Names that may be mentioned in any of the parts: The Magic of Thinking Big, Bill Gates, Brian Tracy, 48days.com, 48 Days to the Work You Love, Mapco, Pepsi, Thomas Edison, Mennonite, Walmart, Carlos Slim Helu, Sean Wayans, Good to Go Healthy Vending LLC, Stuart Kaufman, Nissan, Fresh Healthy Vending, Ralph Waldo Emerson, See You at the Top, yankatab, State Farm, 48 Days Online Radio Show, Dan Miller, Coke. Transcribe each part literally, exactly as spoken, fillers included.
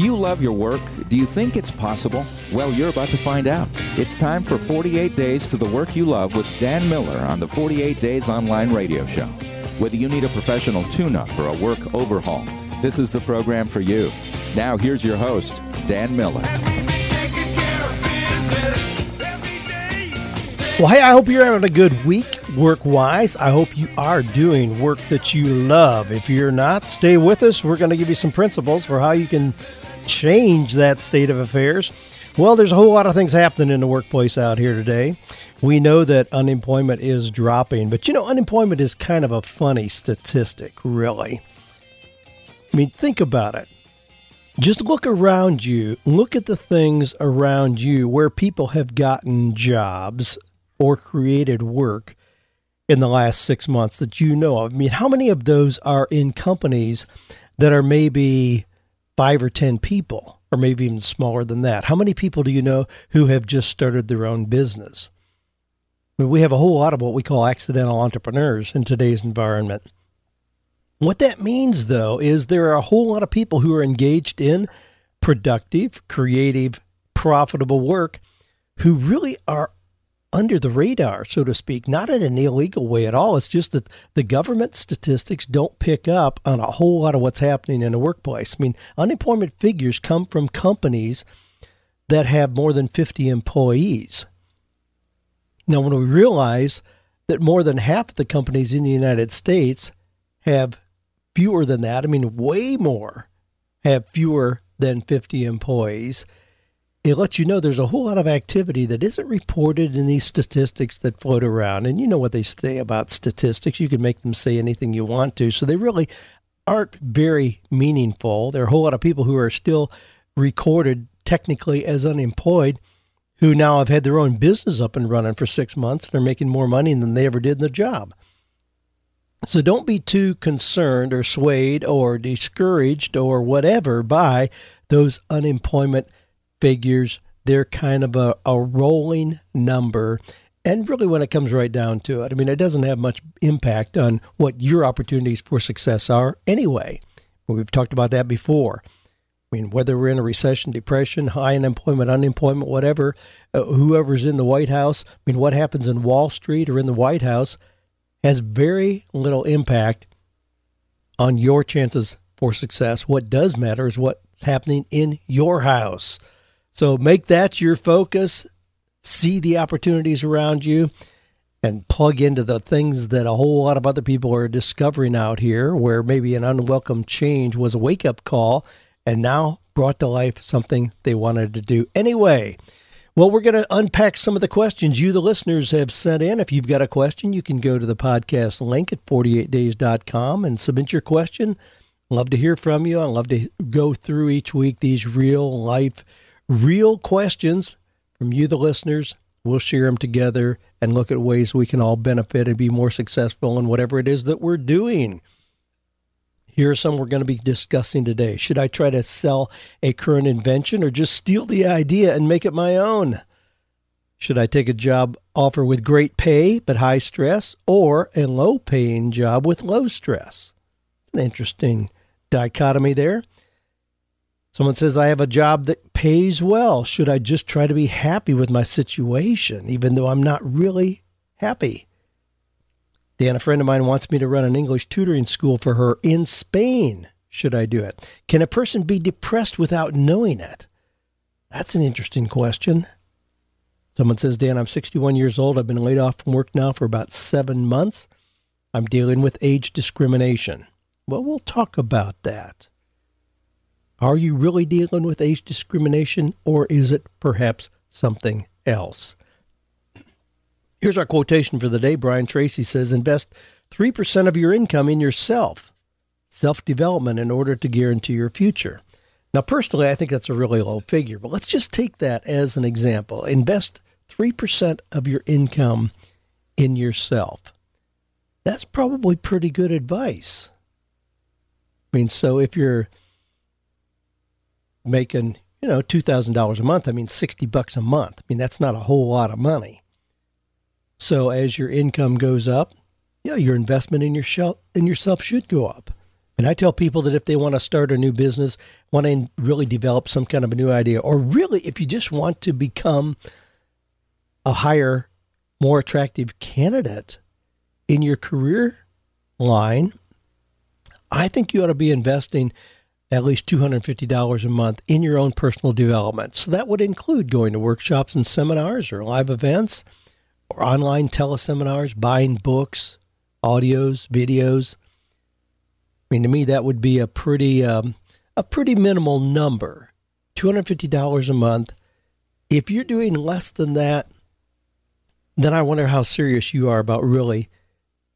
Do you love your work? Do you think it's possible? Well, you're about to find out. It's time for forty-eight days to the Work You Love with Dan Miller on the forty-eight days Online Radio Show. Whether you need a professional tune-up or a work overhaul, this is the program for you. Now, here's your host, Dan Miller. Well, hey, I hope you're having a good week work-wise. I hope you are doing work that you love. If you're not, stay with us. We're going to give you some principles for how you can change that state of affairs. Well, there's a whole lot of things happening in the workplace out here today. We know that unemployment is dropping, but you know, unemployment is kind of a funny statistic, really. I mean, think about it. Just look around you. Look at the things around you where people have gotten jobs or created work in the last six months that you know of. I mean, how many of those are in companies that are maybe five or ten people, or maybe even smaller than that? How many people do you know who have just started their own business? I mean, we have a whole lot of what we call accidental entrepreneurs in today's environment. What that means, though, is there are a whole lot of people who are engaged in productive, creative, profitable work who really are under the radar, so to speak, not in an illegal way at all. It's just that the government statistics don't pick up on a whole lot of what's happening in the workplace. I mean, unemployment figures come from companies that have more than fifty employees. Now, when we realize that more than half of the companies in the United States have fewer than that, I mean, way more have fewer than fifty employees, it lets you know there's a whole lot of activity that isn't reported in these statistics that float around. And you know what they say about statistics. You can make them say anything you want to. So they really aren't very meaningful. There are a whole lot of people who are still recorded technically as unemployed who now have had their own business up and running for six months and are making more money than they ever did in the job. So don't be too concerned or swayed or discouraged or whatever by those unemployment figures. They're kind of a, a rolling number. And really, when it comes right down to it, I mean, it doesn't have much impact on what your opportunities for success are anyway. We've talked about that before. I mean, whether we're in a recession, depression, high unemployment, unemployment, whatever, uh, whoever's in the White House, I mean, what happens in Wall Street or in the White House has very little impact on your chances for success. What does matter is what's happening in your house. So make that your focus, see the opportunities around you, and plug into the things that a whole lot of other people are discovering out here, where maybe an unwelcome change was a wake-up call and now brought to life something they wanted to do anyway. Well, we're going to unpack some of the questions you, the listeners, have sent in. If you've got a question, you can go to the podcast link at forty-eight days dot com and submit your question. Love to hear from you. I love to go through each week these real life Real questions from you, the listeners. We'll share them together and look at ways we can all benefit and be more successful in whatever it is that we're doing. Here are some we're going to be discussing today. Should I try to sell a current invention or just steal the idea and make it my own? Should I take a job offer with great pay but high stress, or a low-paying job with low stress? An interesting dichotomy there. Someone says, I have a job that pays well. Should I just try to be happy with my situation, even though I'm not really happy? Dan, a friend of mine wants me to run an English tutoring school for her in Spain. Should I do it? Can a person be depressed without knowing it? That's an interesting question. Someone says, Dan, I'm sixty-one years old. I've been laid off from work now for about seven months. I'm dealing with age discrimination. Well, we'll talk about that. Are you really dealing with age discrimination, or is it perhaps something else? Here's our quotation for the day. Brian Tracy says, invest three percent of your income in yourself, self-development, in order to guarantee your future. Now, personally, I think that's a really low figure, but let's just take that as an example. Invest three percent of your income in yourself. That's probably pretty good advice. I mean, so if you're making, you know, two thousand dollars a month, I mean, sixty bucks a month. I mean, that's not a whole lot of money. So as your income goes up, you know, your investment in, your shel- in yourself should go up. And I tell people that if they want to start a new business, want to really develop some kind of a new idea, or really if you just want to become a higher, more attractive candidate in your career line, I think you ought to be investing at least two hundred fifty dollars a month in your own personal development. So that would include going to workshops and seminars or live events or online teleseminars, buying books, audios, videos. I mean, to me, that would be a pretty um, a pretty minimal number, two hundred fifty dollars a month. If you're doing less than that, then I wonder how serious you are about really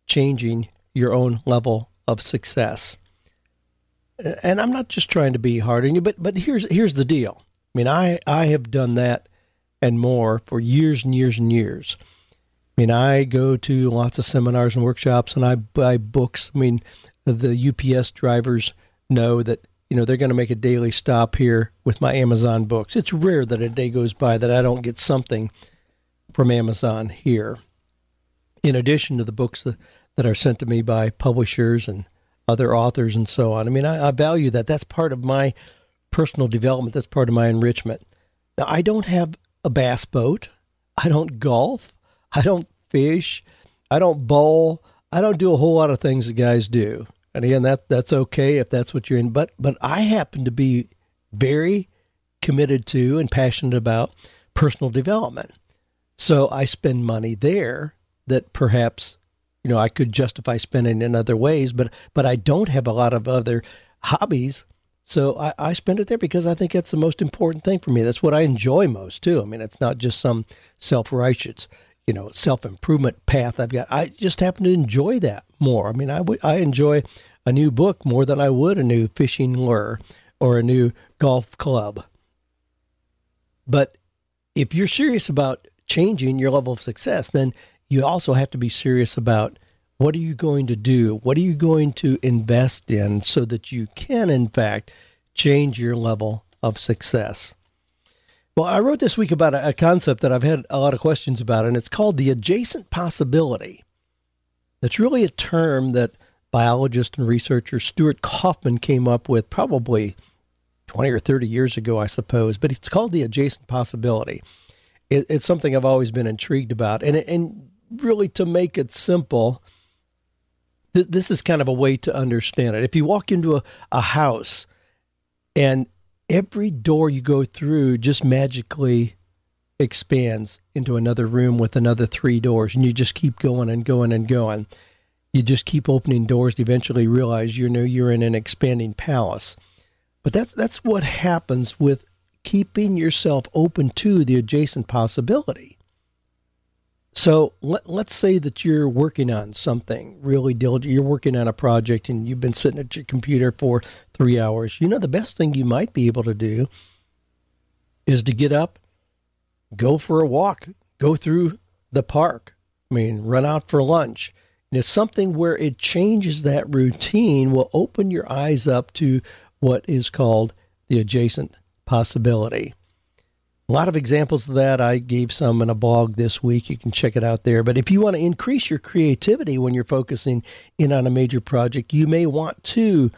changing your own level of success. And I'm not just trying to be hard on you, but but here's here's the deal. I mean, I, I have done that and more for years and years and years. I mean, I go to lots of seminars and workshops, and I buy books. I mean, the U P S drivers know that, you know, they're going to make a daily stop here with my Amazon books. It's rare that a day goes by that I don't get something from Amazon here, in addition to the books that, that are sent to me by publishers and other authors and so on. I mean, I, I value that. That's part of my personal development. That's part of my enrichment. Now, I don't have a bass boat. I don't golf. I don't fish. I don't bowl. I don't do a whole lot of things that guys do. And again, that that's okay if that's what you're in. But but I happen to be very committed to and passionate about personal development. So I spend money there that perhaps, you know, I could justify spending in other ways, but but I don't have a lot of other hobbies. So I, I spend it there because I think that's the most important thing for me. That's what I enjoy most, too. I mean, it's not just some self-righteous, you know, self-improvement path I've got. I just happen to enjoy that more. I mean, I, w- I enjoy a new book more than I would a new fishing lure or a new golf club. But if you're serious about changing your level of success, then you also have to be serious about what are you going to do? What are you going to invest in so that you can, in fact, change your level of success? Well, I wrote this week about a concept that I've had a lot of questions about, and it's called the adjacent possibility. That's really a term that biologist and researcher Stuart Kaufman came up with probably twenty or thirty years ago, I suppose, but it's called the adjacent possibility. It's something I've always been intrigued about. And and really, to make it simple, th- this is kind of a way to understand it. If you walk into a, a house and every door you go through just magically expands into another room with another three doors, and you just keep going and going and going. You just keep opening doors to eventually realize you know you're in an expanding palace. But that's, that's what happens with keeping yourself open to the adjacent possibility. So let, let's say that you're working on something really diligent. You're working on a project and you've been sitting at your computer for three hours. You know, the best thing you might be able to do is to get up, go for a walk, go through the park. I mean, run out for lunch. And it's something where it changes that routine will open your eyes up to what is called the adjacent possibility. A lot of examples of that. I gave some in a blog this week. You can check it out there. But if you want to increase your creativity when you're focusing in on a major project, you may want to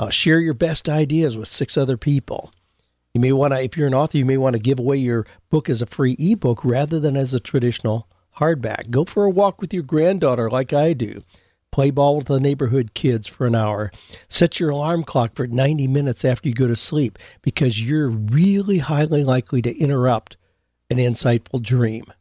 uh, share your best ideas with six other people. You may want to, if you're an author, you may want to give away your book as a free ebook rather than as a traditional hardback. Go for a walk with your granddaughter like I do. Play ball with the neighborhood kids for an hour. Set your alarm clock for ninety minutes after you go to sleep because you're really highly likely to interrupt an insightful dream. I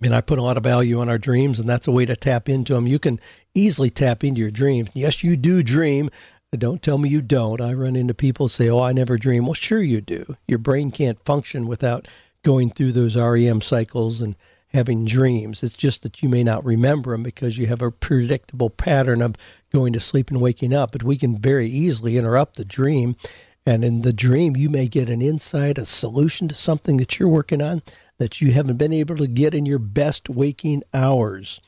mean, I put a lot of value on our dreams, and that's a way to tap into them. You can easily tap into your dreams. Yes, you do dream. Don't tell me you don't. I run into people who say, oh, I never dream. Well, sure you do. Your brain can't function without going through those R E M cycles and having dreams. It's just that you may not remember them because you have a predictable pattern of going to sleep and waking up, but we can very easily interrupt the dream. And in the dream, you may get an insight, a solution to something that you're working on that you haven't been able to get in your best waking hours.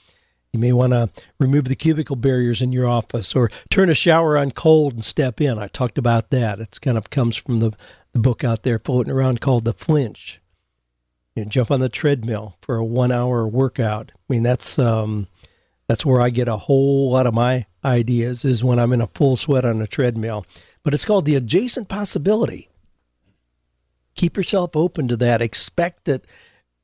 You may want to remove the cubicle barriers in your office or turn a shower on cold and step in. I talked about that. It's kind of comes from the, the book out there floating around called The Flinch. You know, jump on the treadmill for a one-hour workout. I mean, that's um, that's where I get a whole lot of my ideas is when I'm in a full sweat on a treadmill. But it's called the adjacent possibility. Keep yourself open to that. Expect it.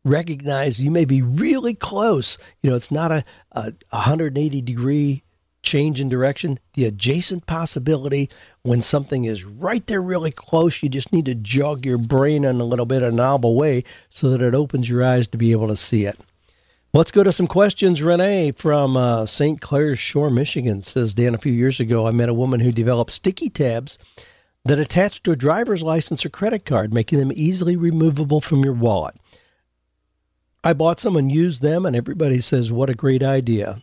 Recognize you may be really close. You know, it's not a, a one hundred eighty degree change in direction. The adjacent possibility, when something is right there really close, you just need to jog your brain in a little bit of a novel way so that it opens your eyes to be able to see it. Let's go to some questions. Renee from uh, Saint Clair Shore, Michigan says, Dan, a few years ago, I met a woman who developed sticky tabs that attached to a driver's license or credit card, making them easily removable from your wallet. I bought some and used them, and everybody says, what a great idea.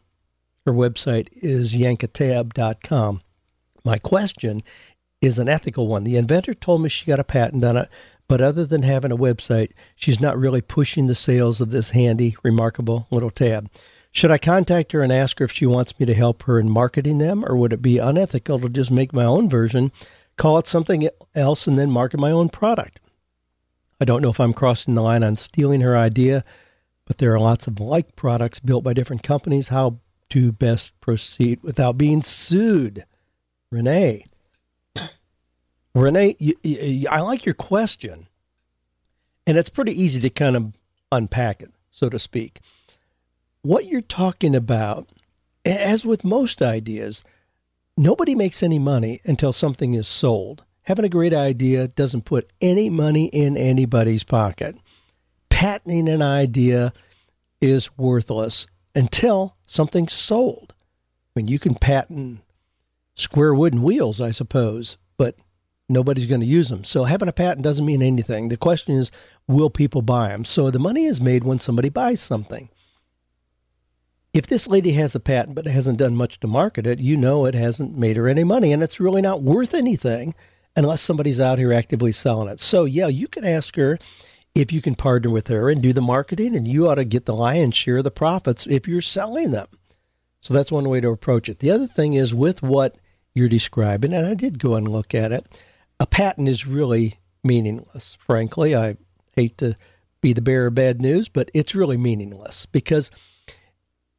Her website is yankatab dot com. My question is an ethical one. The inventor told me she got a patent on it, but other than having a website, she's not really pushing the sales of this handy, remarkable little tab. Should I contact her and ask her if she wants me to help her in marketing them, or would it be unethical to just make my own version, call it something else, and then market my own product? I don't know if I'm crossing the line on stealing her idea, but there are lots of like products built by different companies. How to best proceed without being sued? Renee. Renee, you, you, I like your question, and it's pretty easy to kind of unpack it, so to speak. What you're talking about, as with most ideas, nobody makes any money until something is sold. Having a great idea doesn't put any money in anybody's pocket. Patenting an idea is worthless until something's sold. I mean, you can patent square wooden wheels, I suppose, but nobody's going to use them. So having a patent doesn't mean anything. The question is, will people buy them? So the money is made when somebody buys something. If this lady has a patent but hasn't done much to market it, you know it hasn't made her any money, and it's really not worth anything unless somebody's out here actively selling it. So, yeah, you can ask her if you can partner with her and do the marketing, and you ought to get the lion's share of the profits if you're selling them. So that's one way to approach it. The other thing is with what you're describing, and I did go and look at it, a patent is really meaningless. Frankly, I hate to be the bearer of bad news, but it's really meaningless because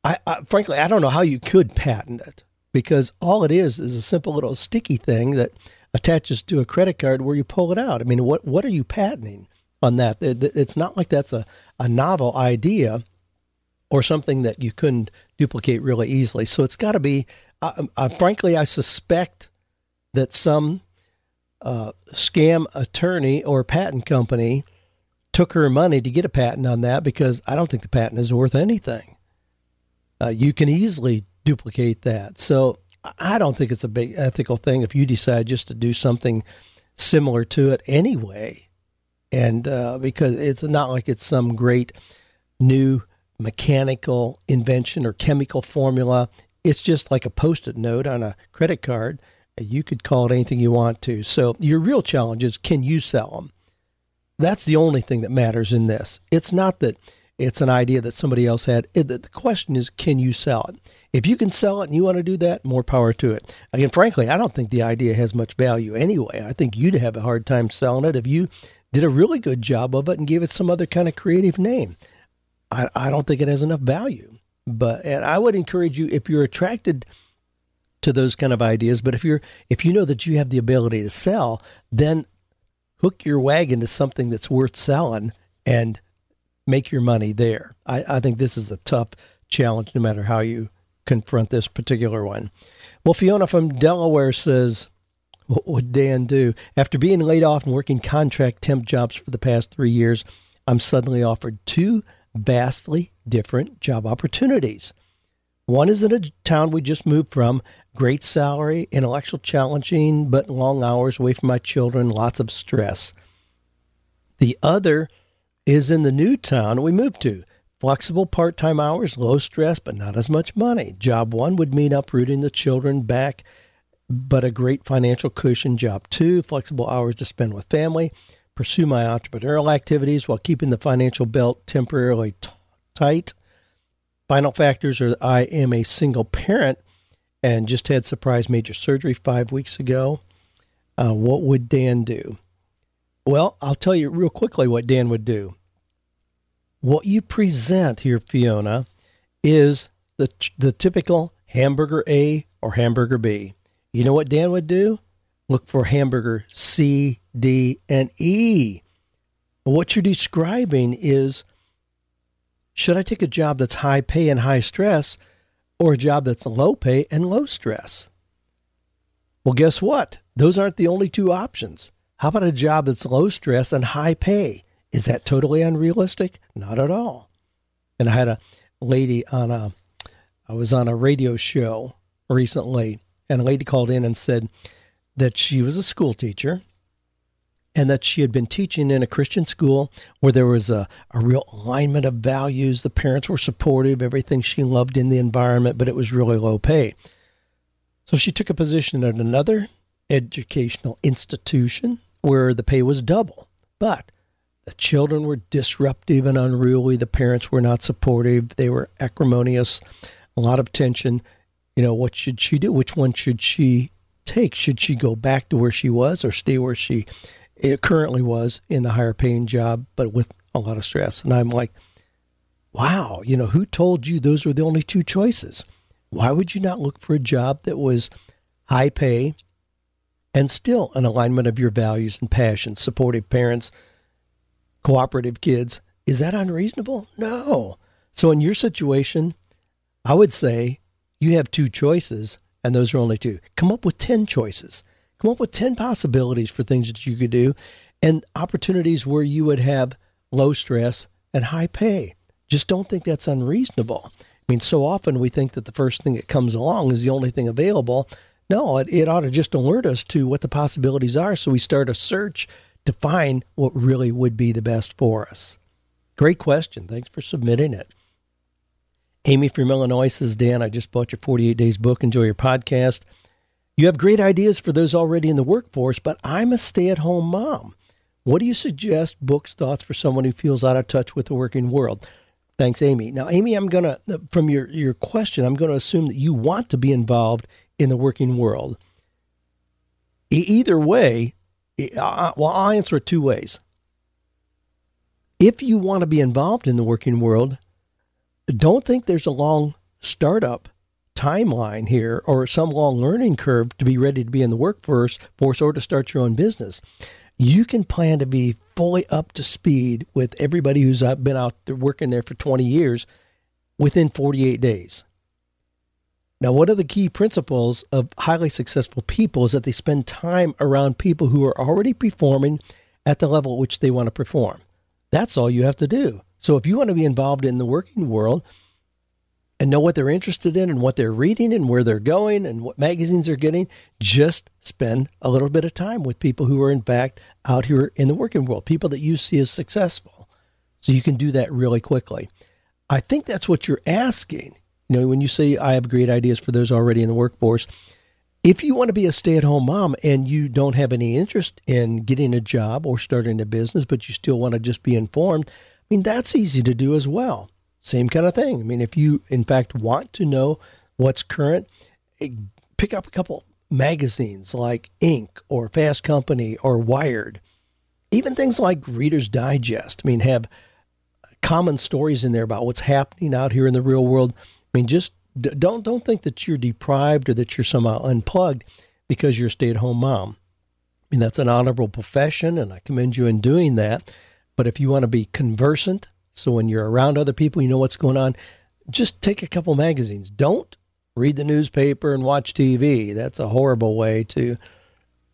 I, I frankly, I don't know how you could patent it, because all it is is a simple little sticky thing that attaches to a credit card where you pull it out. I mean, what, what are you patenting on that? It's not like that's a, a novel idea or something that you couldn't duplicate really easily. So it's got to be, I, I, frankly, I suspect that some uh, scam attorney or patent company took her money to get a patent on that, because I don't think the patent is worth anything. Uh, you can easily duplicate that. So I don't think it's a big ethical thing if you decide just to do something similar to it anyway. And uh, because it's not like it's some great new mechanical invention or chemical formula. It's just like a Post-it note on a credit card. You could call it anything you want to. So your real challenge is, can you sell them? That's the only thing that matters in this. It's not that it's an idea that somebody else had. The question is, can you sell it? If you can sell it and you want to do that, more power to it. Again, frankly, I don't think the idea has much value anyway. I think you'd have a hard time selling it if you did a really good job of it and gave it some other kind of creative name. I, I don't think it has enough value. But and I would encourage you, if you're attracted to those kind of ideas, but if you're if you know that you have the ability to sell, then hook your wagon to something that's worth selling and make your money there. I, I think this is a tough challenge, no matter how you confront this particular one. Well, Fiona from Delaware says, what would Dan do? After being laid off and working contract temp jobs for the past three years, I'm suddenly offered two vastly different job opportunities. One is in a town we just moved from, great salary, intellectual challenging, but long hours away from my children, lots of stress. The other is in the new town we moved to. Flexible part-time hours, low stress, but not as much money. Job one would mean uprooting the children back, but a great financial cushion. Job two, flexible hours to spend with family, pursue my entrepreneurial activities while keeping the financial belt temporarily t- tight. Final factors are I am a single parent and just had surprise major surgery five weeks ago. Uh, what would Dan do? Well, I'll tell you real quickly what Dan would do. What you present here, Fiona, is the the typical hamburger A or hamburger B. You know what Dan would do? Look for hamburger C, D, and E. What you're describing is, should I take a job that's high pay and high stress, or a job that's low pay and low stress? Well, guess what? Those aren't the only two options. How about a job that's low stress and high pay? Is that totally unrealistic? Not at all. And I had a lady on a, I was on a radio show recently, and a lady called in and said that she was a school teacher and that she had been teaching in a Christian school where there was a, a real alignment of values. The parents were supportive, everything she loved in the environment, but it was really low pay. So she took a position at another educational institution where the pay was double, but the children were disruptive and unruly. The parents were not supportive. They were acrimonious, a lot of tension. You know, what should she do? Which one should she take? Should she go back to where she was or stay where she currently was in the higher paying job, but with a lot of stress? And I'm like, wow, you know, who told you those were the only two choices? Why would you not look for a job that was high pay and still an alignment of your values and passions, supportive parents, cooperative kids? Is that unreasonable? No. So in your situation, I would say you have two choices, and those are only two. Come up with ten choices. Come up with ten possibilities for things that you could do and opportunities where you would have low stress and high pay. Just don't think that's unreasonable. I mean, so often we think that the first thing that comes along is the only thing available. No, it, it ought to just alert us to what the possibilities are, so we start a search to find what really would be the best for us. Great question. Thanks for submitting it. Amy from Illinois says, Dan, I just bought your forty-eight Days book. Enjoy your podcast. You have great ideas for those already in the workforce, but I'm a stay-at-home mom. What do you suggest books, thoughts for someone who feels out of touch with the working world? Thanks, Amy. Now, Amy, I'm going to, from your, your question, I'm going to assume that you want to be involved in the working world. E- either way, I, well, I'll answer it two ways. If you want to be involved in the working world, don't think there's a long startup timeline here or some long learning curve to be ready to be in the workforce or to start your own business. You can plan to be fully up to speed with everybody who's been out there working there for twenty years within forty-eight days. Now, one of the key principles of highly successful people is that they spend time around people who are already performing at the level at which they want to perform. That's all you have to do. So if you want to be involved in the working world and know what they're interested in and what they're reading and where they're going and what magazines they're getting, just spend a little bit of time with people who are in fact out here in the working world, people that you see as successful. So you can do that really quickly. I think that's what you're asking. You know, when you say, I have great ideas for those already in the workforce, if you want to be a stay-at-home mom and you don't have any interest in getting a job or starting a business, but you still want to just be informed, I mean, that's easy to do as well. Same kind of thing. I mean, if you, in fact, want to know what's current, pick up a couple magazines like Inc or Fast Company or Wired. Even things like Reader's Digest. I mean, have common stories in there about what's happening out here in the real world. I mean, just don't don't think that you're deprived or that you're somehow unplugged because you're a stay-at-home mom. I mean, that's an honorable profession, and I commend you in doing that. But if you want to be conversant, so when you're around other people, you know what's going on, just take a couple magazines. Don't read the newspaper and watch T V. That's a horrible way to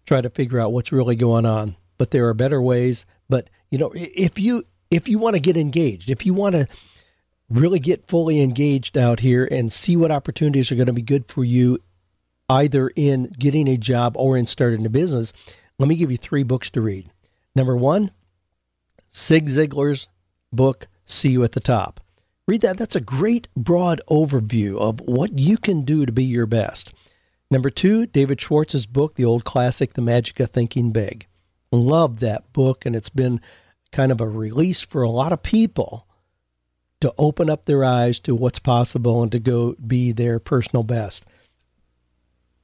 try to figure out what's really going on. But there are better ways. But, you know, if you if you want to get engaged, if you want to really get fully engaged out here and see what opportunities are going to be good for you, either in getting a job or in starting a business, let me give you three books to read. Number one, Zig Ziglar's book, See You at the Top. Read that. That's a great broad overview of what you can do to be your best. Number two, David Schwartz's book, the old classic, The Magic of Thinking Big. Love that book, and it's been kind of a release for a lot of people to open up their eyes to what's possible and to go be their personal best.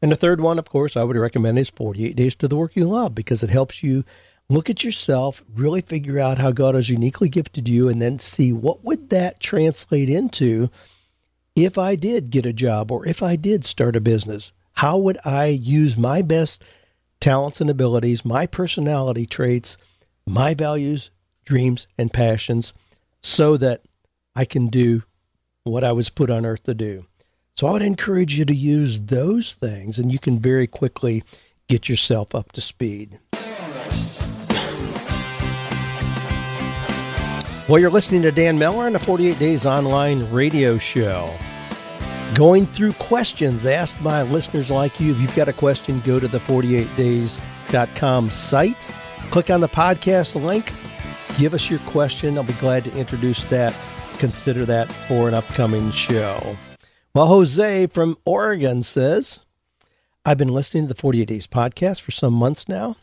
And the third one, of course, I would recommend is forty-eight Days to the Work You Love, because it helps you look at yourself, really figure out how God has uniquely gifted you, and then see what would that translate into if I did get a job or if I did start a business, how would I use my best talents and abilities, my personality traits, my values, dreams, and passions so that I can do what I was put on earth to do? So I would encourage you to use those things, and you can very quickly get yourself up to speed. Well, you're listening to Dan Miller on the forty-eight days Online Radio Show. Going through questions asked by listeners like you. If you've got a question, go to the forty-eight days dot com site. Click on the podcast link. Give us your question. I'll be glad to introduce that. Consider that for an upcoming show. Well, Jose from Oregon says, I've been listening to the forty-eight days podcast for some months now.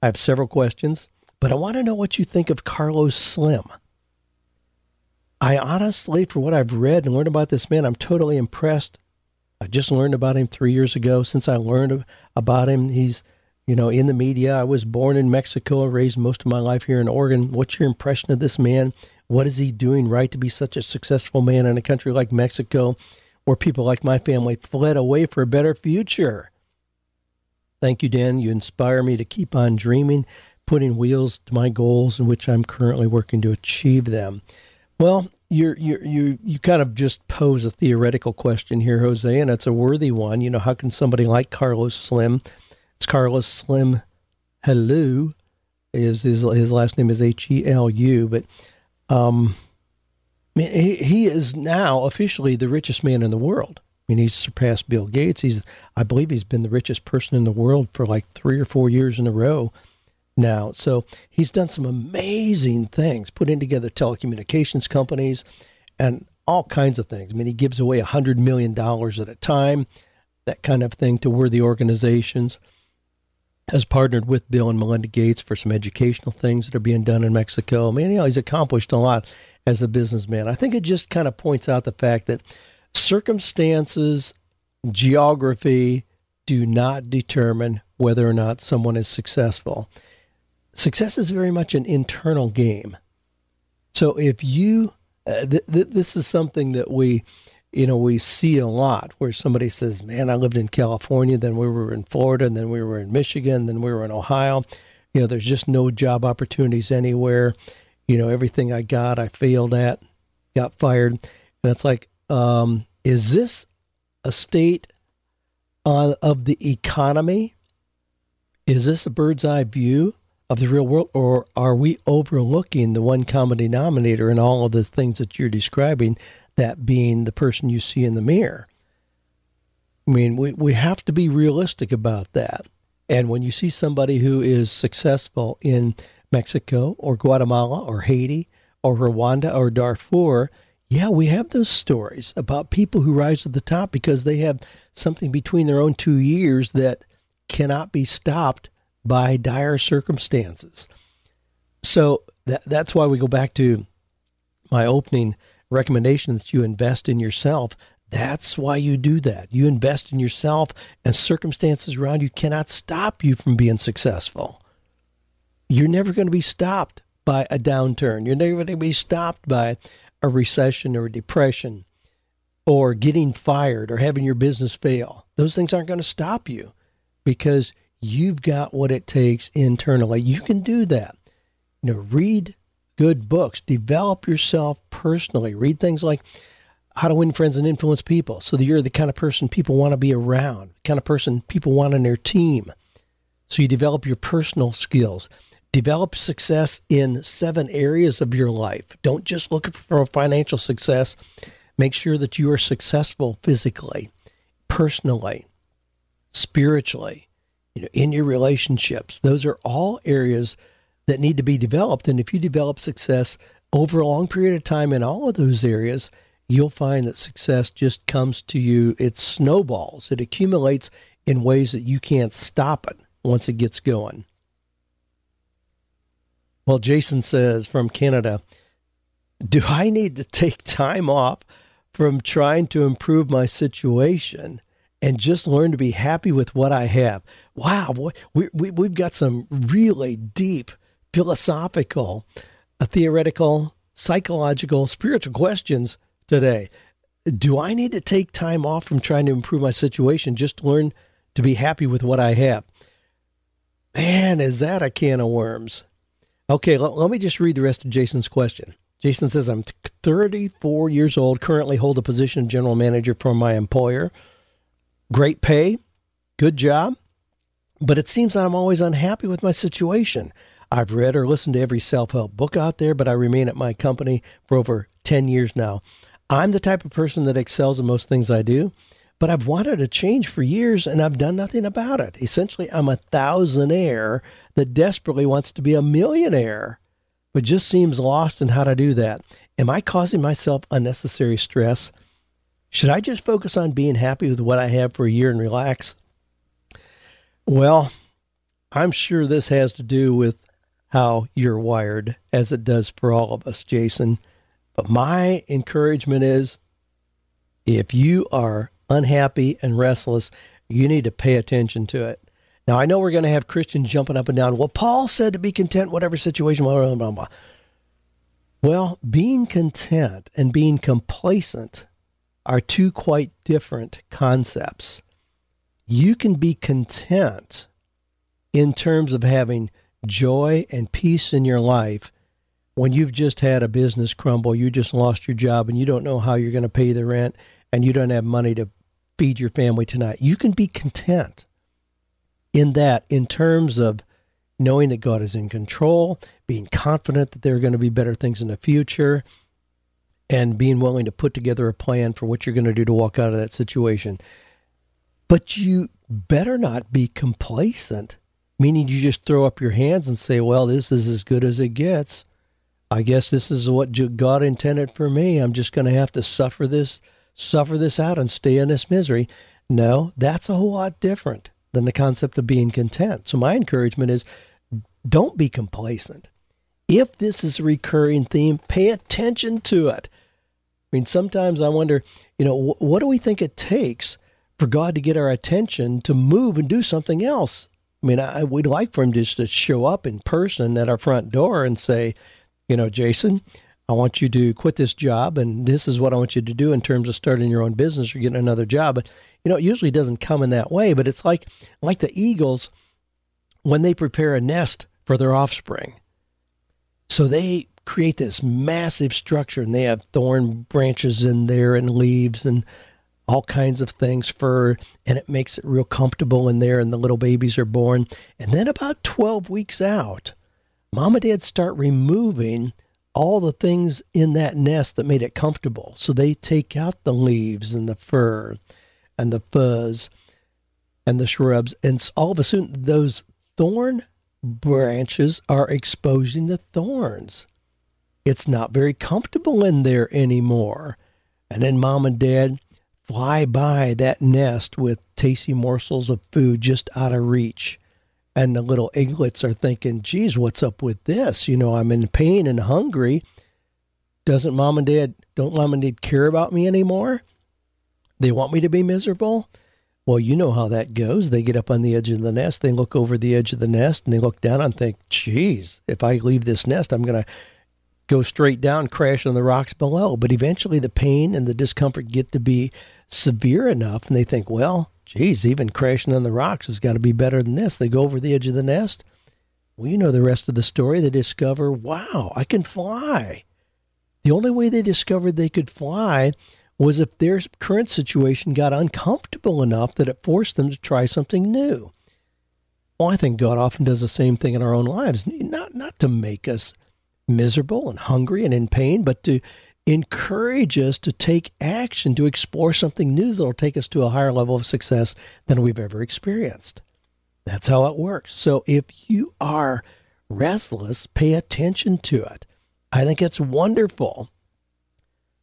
I have several questions, but I want to know what you think of Carlos Slim. I honestly, for what I've read and learned about this man, I'm totally impressed. I just learned about him three years ago. Since I learned about him, he's, you know, in the media. I was born in Mexico, raised most of my life here in Oregon. What's your impression of this man? What is he doing right to be such a successful man in a country like Mexico, where people like my family fled away for a better future? Thank you, Dan. You inspire me to keep on dreaming, putting wheels to my goals in which I'm currently working to achieve them. Well, you you you you kind of just pose a theoretical question here, Jose, and it's a worthy one. You know, how can somebody like Carlos Slim? It's Carlos Slim Helu. Is his his last name is H E L U, but um, I mean, he he is now officially the richest man in the world. I mean, he's surpassed Bill Gates. He's I believe he's been the richest person in the world for like three or four years in a row now. So he's done some amazing things, putting together telecommunications companies and all kinds of things. I mean, he gives away one hundred million dollars at a time, that kind of thing, to worthy organizations. Has partnered with Bill and Melinda Gates for some educational things that are being done in Mexico. I mean, you know, he's accomplished a lot as a businessman. I think it just kind of points out the fact that circumstances, geography do not determine whether or not someone is successful. Success is very much an internal game. So if you, uh, th- th- this is something that we, you know, we see a lot where somebody says, man, I lived in California, then we were in Florida, and then we were in Michigan, then we were in Ohio. You know, there's just no job opportunities anywhere. You know, everything I got, I failed at, got fired. And it's like, um, is this a state uh, of the economy? Is this a bird's eye view of the real world, or are we overlooking the one common denominator in all of the things that you're describing, that being the person you see in the mirror? I mean, we, we have to be realistic about that. And when you see somebody who is successful in Mexico or Guatemala or Haiti or Rwanda or Darfur, yeah, we have those stories about people who rise to the top because they have something between their own two ears that cannot be stopped by dire circumstances. So that, that's why we go back to my opening recommendation that you invest in yourself. That's why you do that. You invest in yourself, and circumstances around you cannot stop you from being successful. You're never going to be stopped by a downturn. You're never going to be stopped by a recession or a depression or getting fired or having your business fail. Those things aren't going to stop you because you've got what it takes internally. You can do that. You know, read good books. Develop yourself personally. Read things like How to Win Friends and Influence People so that you're the kind of person people want to be around, the kind of person people want on their team. So you develop your personal skills. Develop success in seven areas of your life. Don't just look for financial success. Make sure that you are successful physically, personally, spiritually, you know, in your relationships. Those are all areas that need to be developed. And if you develop success over a long period of time in all of those areas, you'll find that success just comes to you. It snowballs. It accumulates in ways that you can't stop it once it gets going. Well, Jason says from Canada, do I need to take time off from trying to improve my situation and just learn to be happy with what I have? Wow, boy, we, we, we've got some really deep philosophical, uh, theoretical, psychological, spiritual questions today. do I need to take time off from trying to improve my situation just to learn to be happy with what I have? Man, is that a can of worms. Okay, l- let me just read the rest of Jason's question. Jason says, I'm thirty-four years old, currently hold a position of general manager for my employer. Great pay, good job, but it seems that I'm always unhappy with my situation. I've read or listened to every self-help book out there, but I remain at my company for over ten years now. I'm the type of person that excels in most things I do, but I've wanted a change for years and I've done nothing about it. Essentially, I'm a thousandaire that desperately wants to be a millionaire, but just seems lost in how to do that. Am I causing myself unnecessary stress? Should I just focus on being happy with what I have for a year and relax? Well, I'm sure this has to do with how you're wired, as it does for all of us, Jason. But my encouragement is, if you are unhappy and restless, you need to pay attention to it. Now, I know we're going to have Christians jumping up and down. Well, Paul said to be content, whatever situation, blah, blah, blah, blah. Well, being content and being complacent are two quite different concepts. You can be content in terms of having joy and peace in your life when you've just had a business crumble, you just lost your job, and you don't know how you're going to pay the rent, and you don't have money to feed your family tonight. You can be content in that, in terms of knowing that God is in control, being confident that there are going to be better things in the future, and being willing to put together a plan for what you're going to do to walk out of that situation. But you better not be complacent, meaning you just throw up your hands and say, well, this is as good as it gets. I guess this is what God intended for me. I'm just going to have to suffer this, suffer this out and stay in this misery. No, that's a whole lot different than the concept of being content. So my encouragement is, don't be complacent. If this is a recurring theme, pay attention to it. I mean, sometimes I wonder, you know, wh- what do we think it takes for God to get our attention to move and do something else? I mean, I, we'd like for him just to show up in person at our front door and say, you know, Jason, I want you to quit this job, and this is what I want you to do in terms of starting your own business or getting another job. But, you know, it usually doesn't come in that way. But it's like like the eagles when they prepare a nest for their offspring. So they create this massive structure, and they have thorn branches in there and leaves and all kinds of things, fur, and it makes it real comfortable in there, and the little babies are born. And then about twelve weeks out, mom and dad start removing all the things in that nest that made it comfortable. So they take out the leaves and the fur and the fuzz and the shrubs, and all of a sudden those thorn branches are exposing the thorns. It's not very comfortable in there anymore. And then mom and dad fly by that nest with tasty morsels of food just out of reach. And the little eaglets are thinking, geez, what's up with this? You know, I'm in pain and hungry. Doesn't mom and dad, don't mom and dad care about me anymore? They want me to be miserable? Well, you know how that goes. They get up on the edge of the nest. They look over the edge of the nest and they look down and think, geez, if I leave this nest, I'm going to go straight down, crash on the rocks below. But eventually the pain and the discomfort get to be severe enough, and they think, well, geez, even crashing on the rocks has got to be better than this. They go over the edge of the nest. Well, you know the rest of the story. They discover, wow, I can fly. The only way they discovered they could fly was if their current situation got uncomfortable enough that it forced them to try something new. Well, I think God often does the same thing in our own lives, not not to make us miserable and hungry and in pain, but to encourage us to take action, to explore something new that will take us to a higher level of success than we've ever experienced. That's how it works. So if you are restless, pay attention to it. I think it's wonderful.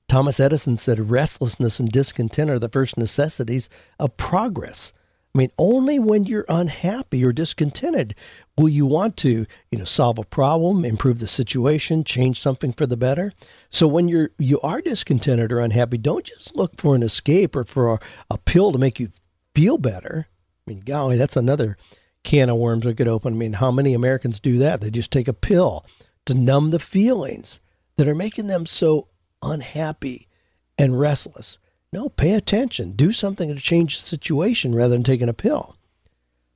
Thomas Edison said, restlessness and discontent are the first necessities of progress. I mean, only when you're unhappy or discontented will you want to, you know, solve a problem, improve the situation, change something for the better. So when you're, you are discontented or unhappy, don't just look for an escape or for a, a pill to make you feel better. I mean, golly, that's another can of worms I could open. I mean, how many Americans do that? They just take a pill to numb the feelings that are making them so unhappy and restless. No, pay attention. Do something to change the situation rather than taking a pill.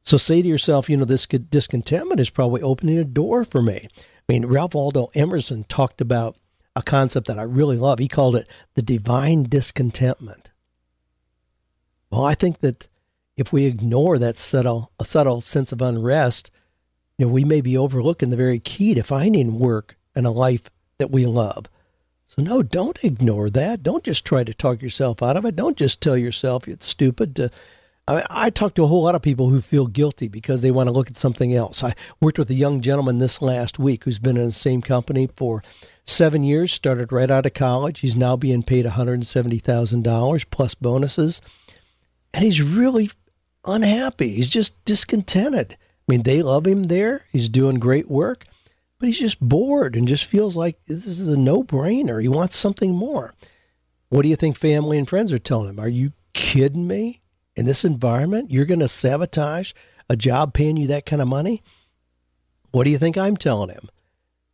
So say to yourself, you know, this discontentment is probably opening a door for me. I mean, Ralph Waldo Emerson talked about a concept that I really love. He called it the divine discontentment. Well, I think that if we ignore that subtle, a subtle sense of unrest, you know, we may be overlooking the very key to finding work and a life that we love. So no, don't ignore that. Don't just try to talk yourself out of it. Don't just tell yourself it's stupid to... I mean, I talk to a whole lot of people who feel guilty because they want to look at something else. I worked with a young gentleman this last week who's been in the same company for seven years, started right out of college. He's now being paid one hundred seventy thousand dollars plus bonuses, and he's really unhappy. He's just discontented. I mean, they love him there. He's doing great work, but he's just bored and just feels like this is a no-brainer. He wants something more. What do you think family and friends are telling him? Are you kidding me? In this environment, you're going to sabotage a job paying you that kind of money? What do you think I'm telling him?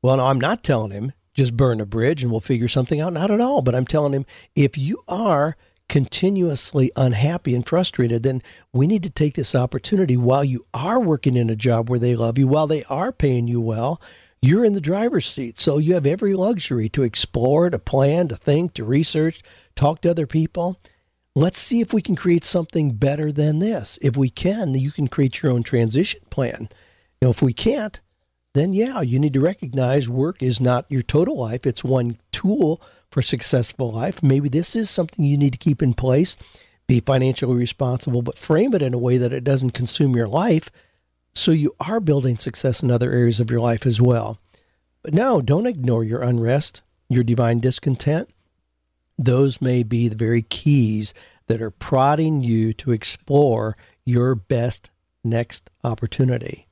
Well, no, I'm not telling him just burn a bridge and we'll figure something out. Not at all. But I'm telling him, if you are continuously unhappy and frustrated, then we need to take this opportunity while you are working in a job where they love you, while they are paying you well, you're in the driver's seat. So you have every luxury to explore, to plan, to think, to research, talk to other people. Let's see if we can create something better than this. If we can, you can create your own transition plan. You know, if we can't, then yeah, you need to recognize work is not your total life. It's one tool for successful life. Maybe this is something you need to keep in place. Be financially responsible, but frame it in a way that it doesn't consume your life, so you are building success in other areas of your life as well. But no, don't ignore your unrest, your divine discontent. Those may be the very keys that are prodding you to explore your best next opportunity.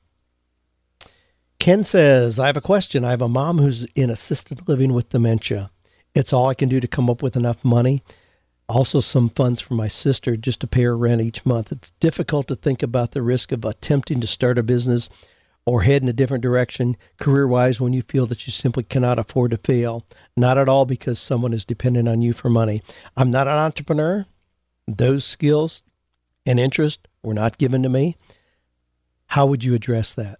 Ken says, I have a question. I have a mom who's in assisted living with dementia. It's all I can do to come up with enough money. Also some funds for my sister just to pay her rent each month. It's difficult to think about the risk of attempting to start a business or head in a different direction career-wise when you feel that you simply cannot afford to fail. Not at all, because someone is dependent on you for money. I'm not an entrepreneur. Those skills and interests were not given to me. How would you address that?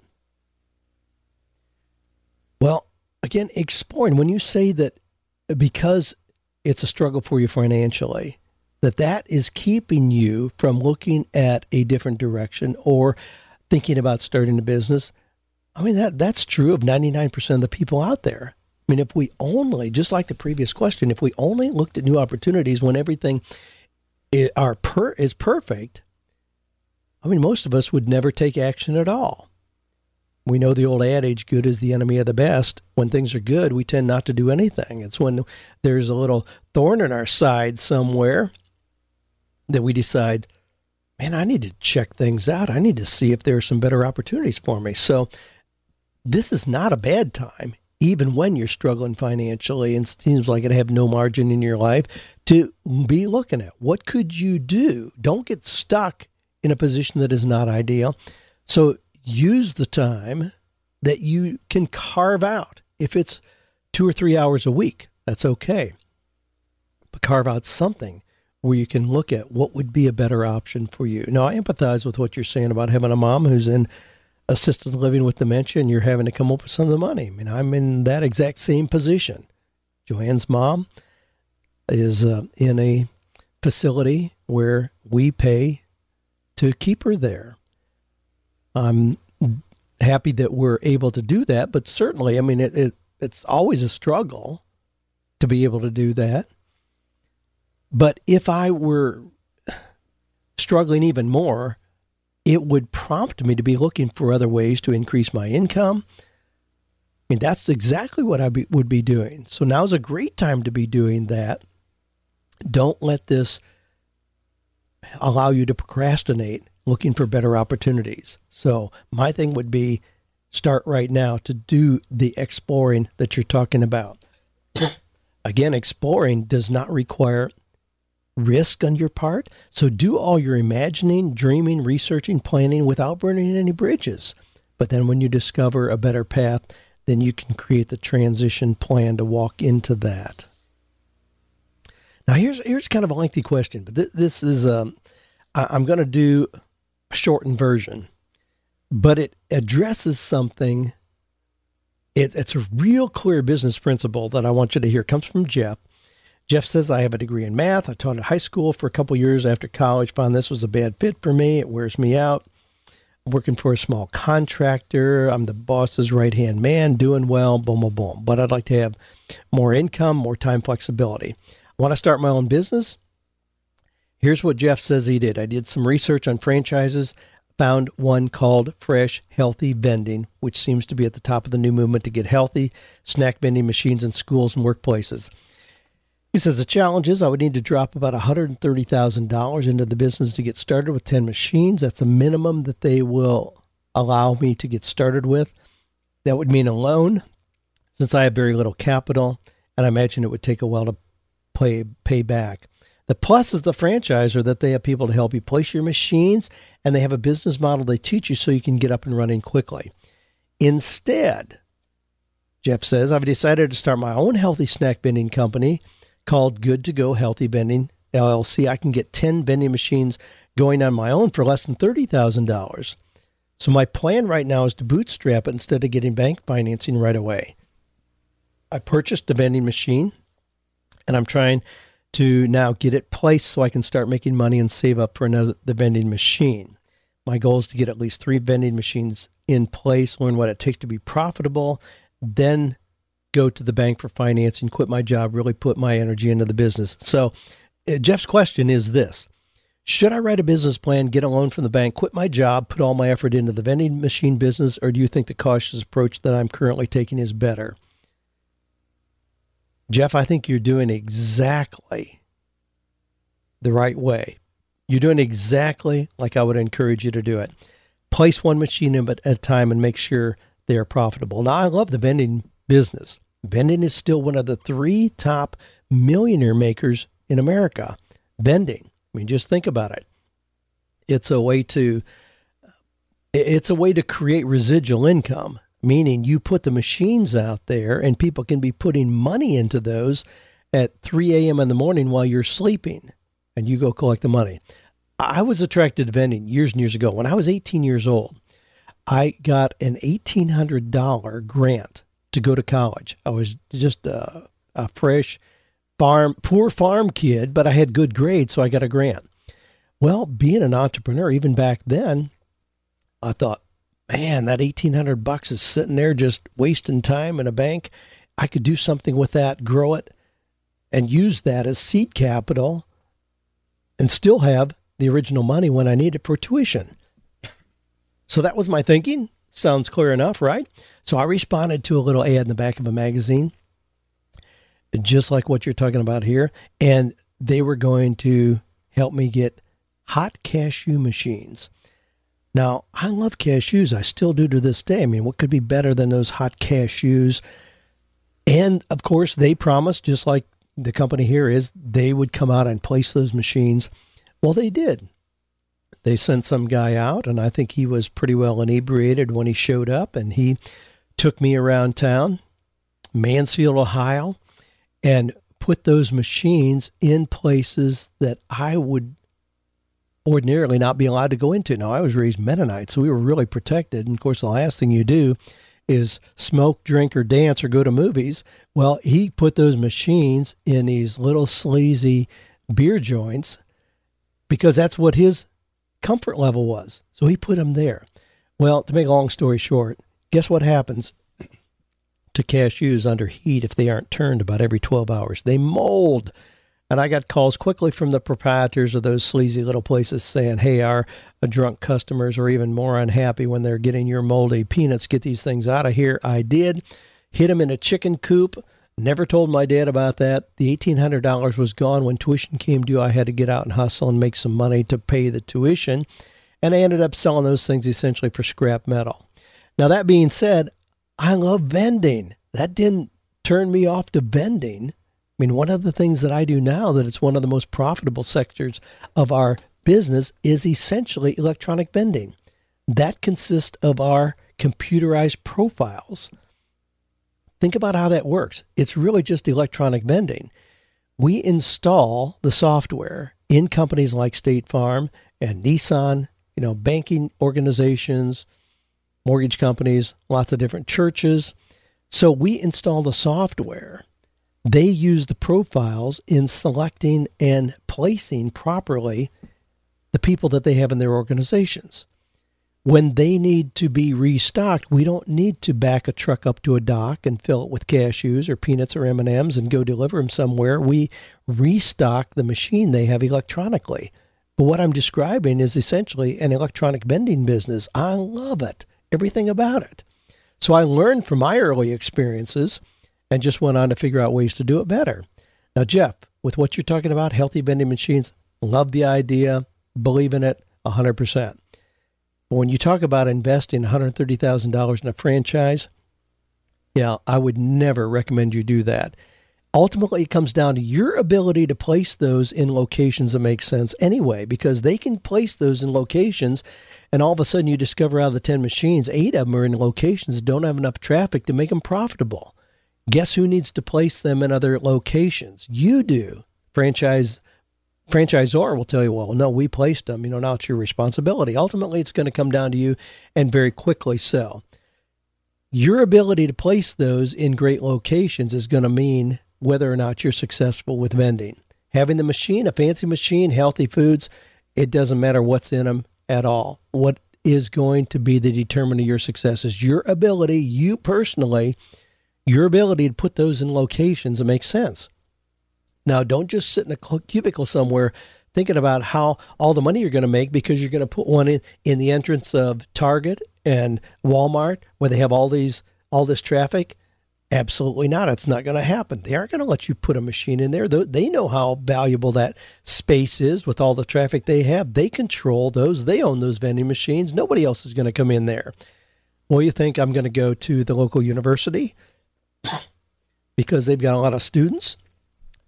Well, again, exploring. When you say that because it's a struggle for you financially, that that is keeping you from looking at a different direction or thinking about starting a business, I mean, that that's true of ninety-nine percent of the people out there. I mean, if we only, just like the previous question, if we only looked at new opportunities when everything is, are per, is perfect, I mean, most of us would never take action at all. We know the old adage, good is the enemy of the best. When things are good, we tend not to do anything. It's when there's a little thorn in our side somewhere that we decide, man, I need to check things out. I need to see if there are some better opportunities for me. So this is not a bad time, even when you're struggling financially and seems like it have no margin in your life, to be looking at what could you do. Don't get stuck in a position that is not ideal. So use the time that you can carve out. If it's two or three hours a week, that's okay. But carve out something where you can look at what would be a better option for you. Now, I empathize with what you're saying about having a mom who's in assisted living with dementia and you're having to come up with some of the money. I mean, I'm in that exact same position. Joanne's mom is uh, in a facility where we pay to keep her there. I'm happy that we're able to do that, but certainly, I mean, it, it it's always a struggle to be able to do that. But if I were struggling even more, it would prompt me to be looking for other ways to increase my income. I mean, that's exactly what I be, would be doing. So now's a great time to be doing that. Don't let this allow you to procrastinate looking for better opportunities. So my thing would be start right now to do the exploring that you're talking about. Again, exploring does not require risk on your part. So do all your imagining, dreaming, researching, planning without burning any bridges. But then when you discover a better path, then you can create the transition plan to walk into that. Now, here's here's kind of a lengthy question, but th- this is, um, I- I'm going to do a shortened version, but it addresses something. It, it's a real clear business principle that I want you to hear. It comes from Jeff. Jeff says, I have a degree in math. I taught at high school for a couple years after college. Found this was a bad fit for me. It wears me out. I'm working for a small contractor. I'm the boss's right-hand man, doing well, boom, boom, boom. But I'd like to have more income, more time flexibility. I want to start my own business. Here's what Jeff says he did. I did some research on franchises, found one called Fresh Healthy Vending, which seems to be at the top of the new movement to get healthy snack vending machines in schools and workplaces. He says the challenge is I would need to drop about one hundred thirty thousand dollars into the business to get started with ten machines. That's the minimum that they will allow me to get started with. That would mean a loan, since I have very little capital, and I imagine it would take a while to pay, pay back. The plus is the franchisor that they have people to help you place your machines, and they have a business model they teach you so you can get up and running quickly. Instead, Jeff says, I've decided to start my own healthy snack vending company called Good to Go Healthy Vending L L C. I can get ten vending machines going on my own for less than thirty thousand dollars. So my plan right now is to bootstrap it instead of getting bank financing right away. I purchased a vending machine, and I'm trying to now get it placed so I can start making money and save up for another the vending machine. My goal is to get at least three vending machines in place, learn what it takes to be profitable, then go to the bank for financing, quit my job, really put my energy into the business. So uh, Jeff's question is this: should I write a business plan, get a loan from the bank, quit my job, put all my effort into the vending machine business, or do you think the cautious approach that I'm currently taking is better? Jeff, I think you're doing exactly the right way. You're doing exactly like I would encourage you to do it. Place one machine at a time and make sure they're profitable. Now, I love the vending business. Vending is still one of the three top millionaire makers in America. Vending. I mean, just think about it. It's a way to, it's a way to create residual income, meaning you put the machines out there and people can be putting money into those at three a.m. in the morning while you're sleeping, and you go collect the money. I was attracted to vending years and years ago. When I was eighteen years old, I got an eighteen hundred dollars grant to go to college. I was just a, a fresh farm, poor farm kid, but I had good grades, so I got a grant. Well, being an entrepreneur, even back then, I thought, man, that eighteen hundred bucks is sitting there just wasting time in a bank. I could do something with that, grow it, and use that as seed capital and still have the original money when I need it for tuition. So that was my thinking. Sounds clear enough, right? So I responded to a little ad in the back of a magazine, just like what you're talking about here, and they were going to help me get hot cashew machines. Now, I love cashews. I still do to this day. I mean, what could be better than those hot cashews? And, of course, they promised, just like the company here is, they would come out and place those machines. Well, they did. They sent some guy out, and I think he was pretty well inebriated when he showed up, and he took me around town, Mansfield, Ohio, and put those machines in places that I would ordinarily not be allowed to go into. Now, I was raised Mennonite, so we were really protected. And of course, the last thing you do is smoke, drink, or dance, or go to movies. Well, he put those machines in these little sleazy beer joints because that's what his comfort level was. So he put them there. Well, to make a long story short, guess what happens to cashews under heat if they aren't turned about every twelve hours? They mold. And I got calls quickly from the proprietors of those sleazy little places saying, hey, our drunk customers are even more unhappy when they're getting your moldy peanuts. Get these things out of here. I did. Hit them in a chicken coop. Never told my dad about that. The eighteen hundred dollars was gone. When tuition came due, I had to get out and hustle and make some money to pay the tuition. And I ended up selling those things essentially for scrap metal. Now, that being said, I love vending. That didn't turn me off to vending. I mean, one of the things that I do now that it's one of the most profitable sectors of our business is essentially electronic vending. That consists of our computerized profiles. Think about how that works. It's really just electronic vending. We install the software in companies like State Farm and Nissan, you know, banking organizations, mortgage companies, lots of different churches. So we install the software. They use the profiles in selecting and placing properly the people that they have in their organizations. When they need to be restocked, we don't need to back a truck up to a dock and fill it with cashews or peanuts or M and M's and go deliver them somewhere. We restock the machine they have electronically. But what I'm describing is essentially an electronic vending business. I love it, everything about it. So I learned from my early experiences and just went on to figure out ways to do it better. Now, Jeff, with what you're talking about, healthy vending machines, love the idea, believe in it one hundred percent. But when you talk about investing one hundred thirty thousand dollars in a franchise, yeah, I would never recommend you do that. Ultimately, it comes down to your ability to place those in locations that make sense anyway, because they can place those in locations, and all of a sudden you discover out of the ten machines, eight of them are in locations that don't have enough traffic to make them profitable. Guess who needs to place them in other locations? You do. Franchise franchisor will tell you, well, no, we placed them. You know, now it's your responsibility. Ultimately, it's going to come down to you, and very quickly so. Your ability to place those in great locations is going to mean whether or not you're successful with vending. Having the machine, a fancy machine, healthy foods, it doesn't matter what's in them at all. What is going to be the determinant of your success is your ability, you personally, your ability to put those in locations that make sense. Now, don't just sit in a cubicle somewhere thinking about how all the money you're going to make, because you're going to put one in, in the entrance of Target and Walmart where they have all these all this traffic. Absolutely not. It's not going to happen. They aren't going to let you put a machine in there. They know how valuable that space is with all the traffic they have. They control those. They own those vending machines. Nobody else is going to come in there. Well, you think I'm going to go to the local university because they've got a lot of students,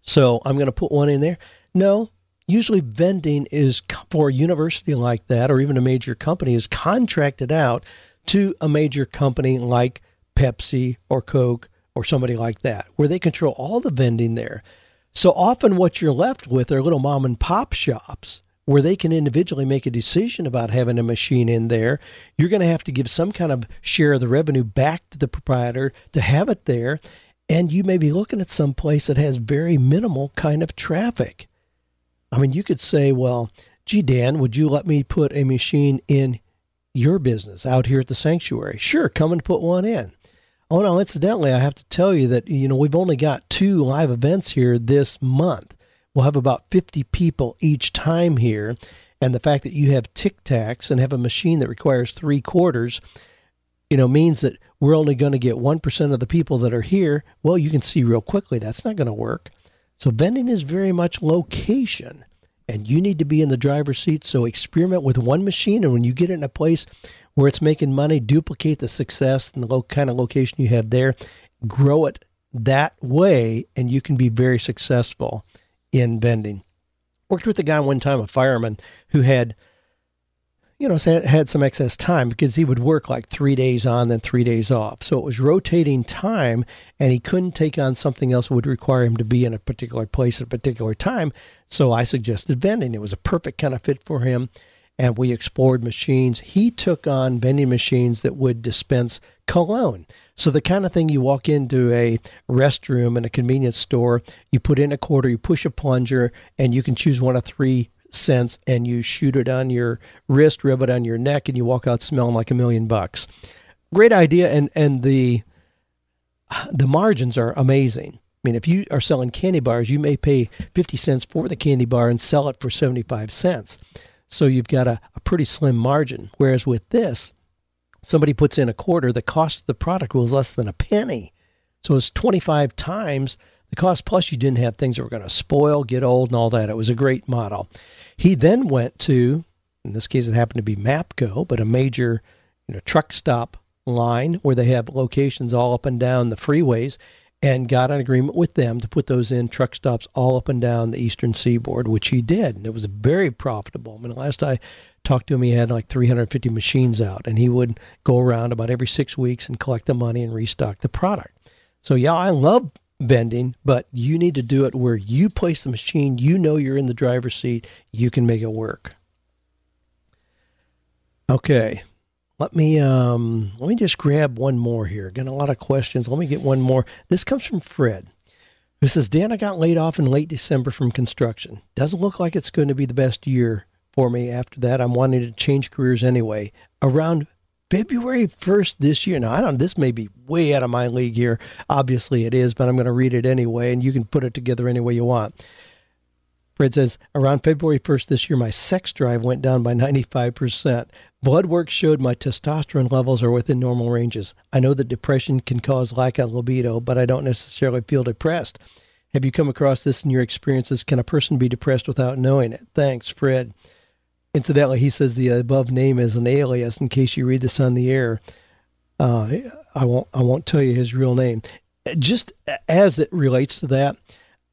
so I'm going to put one in there? No. Usually vending is, for a university like that or even a major company, is contracted out to a major company like Pepsi or Coke or somebody like that, where they control all the vending there. So often what you're left with are little mom and pop shops where they can individually make a decision about having a machine in there. You're going to have to give some kind of share of the revenue back to the proprietor to have it there. And you may be looking at some place that has very minimal kind of traffic. I mean, you could say, well, gee, Dan, would you let me put a machine in your business out here at the sanctuary? Sure, come and put one in. Oh, no, incidentally, I have to tell you that, you know, we've only got two live events here this month. We'll have about fifty people each time here. And the fact that you have Tic Tacs and have a machine that requires three quarters, you know, means that we're only going to get one percent of the people that are here. Well, you can see real quickly that's not going to work. So vending is very much location, and you need to be in the driver's seat. So experiment with one machine, and when you get it in a place where it's making money, duplicate the success and the low kind of location you have there. Grow it that way, and you can be very successful in vending. Worked with a guy one time, a fireman, who had, you know, had some excess time because he would work like three days on, then three days off. So it was rotating time, and he couldn't take on something else that would require him to be in a particular place at a particular time. So I suggested vending. It was a perfect kind of fit for him. And we explored machines. He took on vending machines that would dispense cologne. So the kind of thing you walk into a restroom in a convenience store, you put in a quarter, you push a plunger, and you can choose one of three scents, and you shoot it on your wrist, rub it on your neck, and you walk out smelling like a million bucks. Great idea, and and the the margins are amazing. I mean, if you are selling candy bars, you may pay fifty cents for the candy bar and sell it for seventy-five cents. So you've got a, a pretty slim margin. Whereas with this, somebody puts in a quarter, the cost of the product was less than a penny. So it's twenty-five times the cost, plus you didn't have things that were going to spoil, get old, and all that. It was a great model. He then went to, in this case it happened to be Mapco, but a major you know, truck stop line where they have locations all up and down the freeways, and got an agreement with them to put those in truck stops all up and down the eastern seaboard, which he did. And it was very profitable. I mean, last I talked to him, he had like three hundred fifty machines out, and he would go around about every six weeks and collect the money and restock the product. So yeah, I love vending, but you need to do it where you place the machine, you know you're in the driver's seat, you can make it work. Okay, let me um, let me just grab one more here. Got a lot of questions. Let me get one more. This comes from Fred, who says, Dan, I got laid off in late December from construction. Doesn't look like it's going to be the best year for me after that. I'm wanting to change careers anyway. Around February first this year. Now, I don't, this may be way out of my league here. Obviously it is, but I'm going to read it anyway, and you can put it together any way you want. Fred says, around February first this year, my sex drive went down by ninety-five percent. Blood work showed my testosterone levels are within normal ranges. I know that depression can cause lack of libido, but I don't necessarily feel depressed. Have you come across this in your experiences? Can a person be depressed without knowing it? Thanks, Fred. Incidentally, he says the above name is an alias in case you read this on the air. Uh, I won't I won't tell you his real name. Just as it relates to that,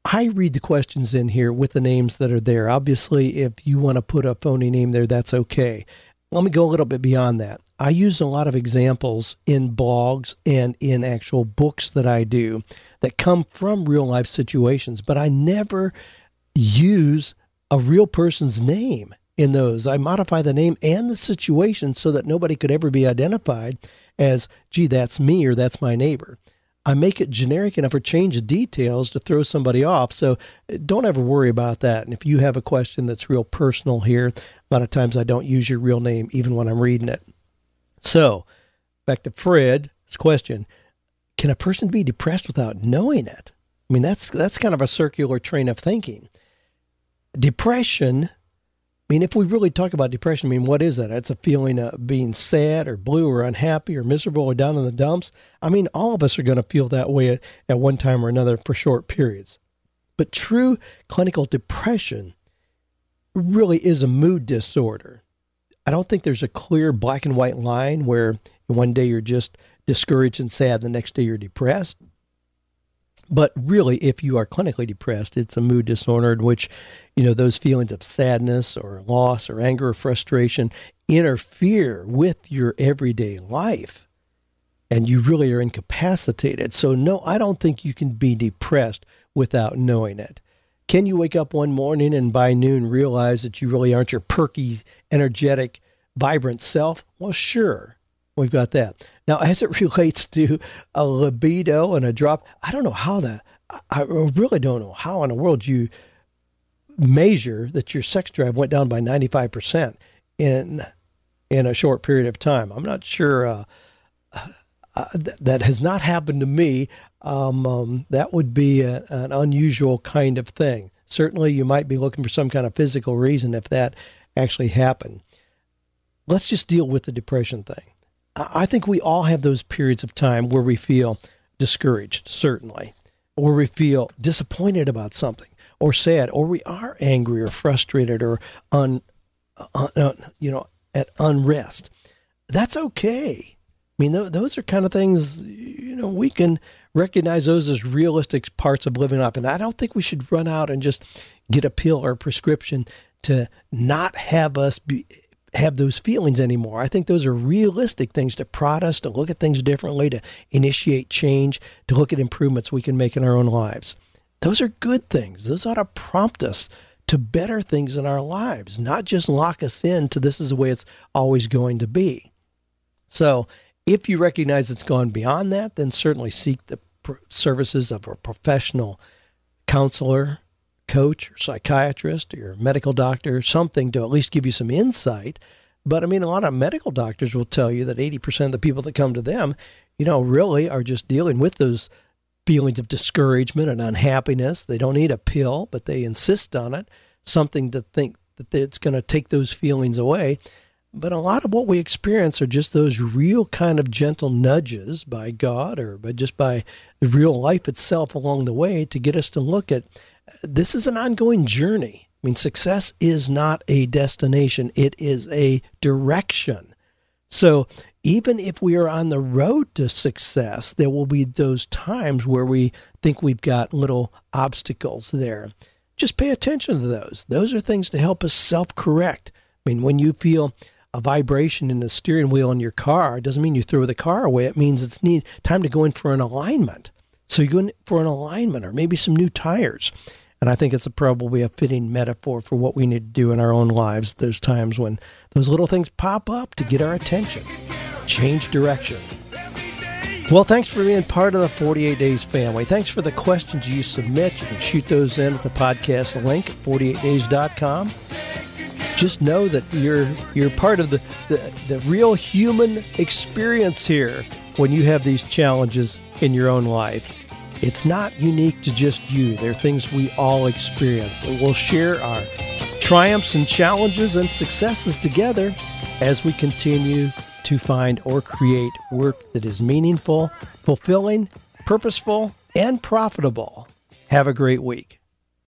I read the questions in here with the names that are there. Obviously, if you want to put a phony name there, that's okay. Let me go a little bit beyond that. I use a lot of examples in blogs and in actual books that I do that come from real life situations, but I never use a real person's name in those. I modify the name and the situation so that nobody could ever be identified as, gee, that's me or that's my neighbor. I make it generic enough or change the details to throw somebody off. So don't ever worry about that. And if you have a question that's real personal here, a lot of times I don't use your real name even when I'm reading it. So back to Fred's question, can a person be depressed without knowing it? I mean, that's, that's kind of a circular train of thinking. Depression, I mean, if we really talk about depression, I mean, what is that? It's a feeling of being sad or blue or unhappy or miserable or down in the dumps. I mean, all of us are going to feel that way at, at one time or another for short periods. But true clinical depression really is a mood disorder. I don't think there's a clear black and white line where one day you're just discouraged and sad, the next day you're depressed. But really, if you are clinically depressed, it's a mood disorder in which, you know, those feelings of sadness or loss or anger or frustration interfere with your everyday life, and you really are incapacitated. So no, I don't think you can be depressed without knowing it. Can you wake up one morning and by noon realize that you really aren't your perky, energetic, vibrant self? Well, sure. We've got that. Now, as it relates to a libido and a drop, I don't know how that, I really don't know how in the world you measure that your sex drive went down by ninety-five percent in in a short period of time. I'm not sure. Uh, uh, th- that has not happened to me. Um, um, that would be a, an unusual kind of thing. Certainly, you might be looking for some kind of physical reason if that actually happened. Let's just deal with the depression thing. I think we all have those periods of time where we feel discouraged, certainly, or we feel disappointed about something or sad, or we are angry or frustrated or, un, un, un, you know, at unrest. That's okay. I mean, th- those are kind of things, you know, we can recognize those as realistic parts of living up. And I don't think we should run out and just get a pill or a prescription to not have us be... have those feelings anymore. I think those are realistic things to prod us, to look at things differently, to initiate change, to look at improvements we can make in our own lives. Those are good things. Those ought to prompt us to better things in our lives, not just lock us into this is the way it's always going to be. So if you recognize it's gone beyond that, then certainly seek the pr- services of a professional counselor, coach or psychiatrist or medical doctor, something to at least give you some insight. But I mean, a lot of medical doctors will tell you that eighty percent of the people that come to them, you know, really are just dealing with those feelings of discouragement and unhappiness. They don't need a pill, but they insist on it, something to think that it's going to take those feelings away. But a lot of what we experience are just those real kind of gentle nudges by God or by just by the real life itself along the way to get us to look at this is an ongoing journey. I mean, success is not a destination. It is a direction. So even if we are on the road to success, there will be those times where we think we've got little obstacles there. Just pay attention to those. Those are things to help us self-correct. I mean, when you feel a vibration in the steering wheel in your car, it doesn't mean you throw the car away. It means it's need time to go in for an alignment. So you go in for an alignment or maybe some new tires. And I think it's a probably a fitting metaphor for what we need to do in our own lives, those times when those little things pop up to get our attention. Change direction. Well, thanks for being part of the forty-eight Days family. Thanks for the questions you submit. You can shoot those in at the podcast link at forty-eight days dot com. Just know that you're you're part of the, the, the real human experience here when you have these challenges in your own life. It's not unique to just you. They're things we all experience. And we'll share our triumphs and challenges and successes together as we continue to find or create work that is meaningful, fulfilling, purposeful, and profitable. Have a great week.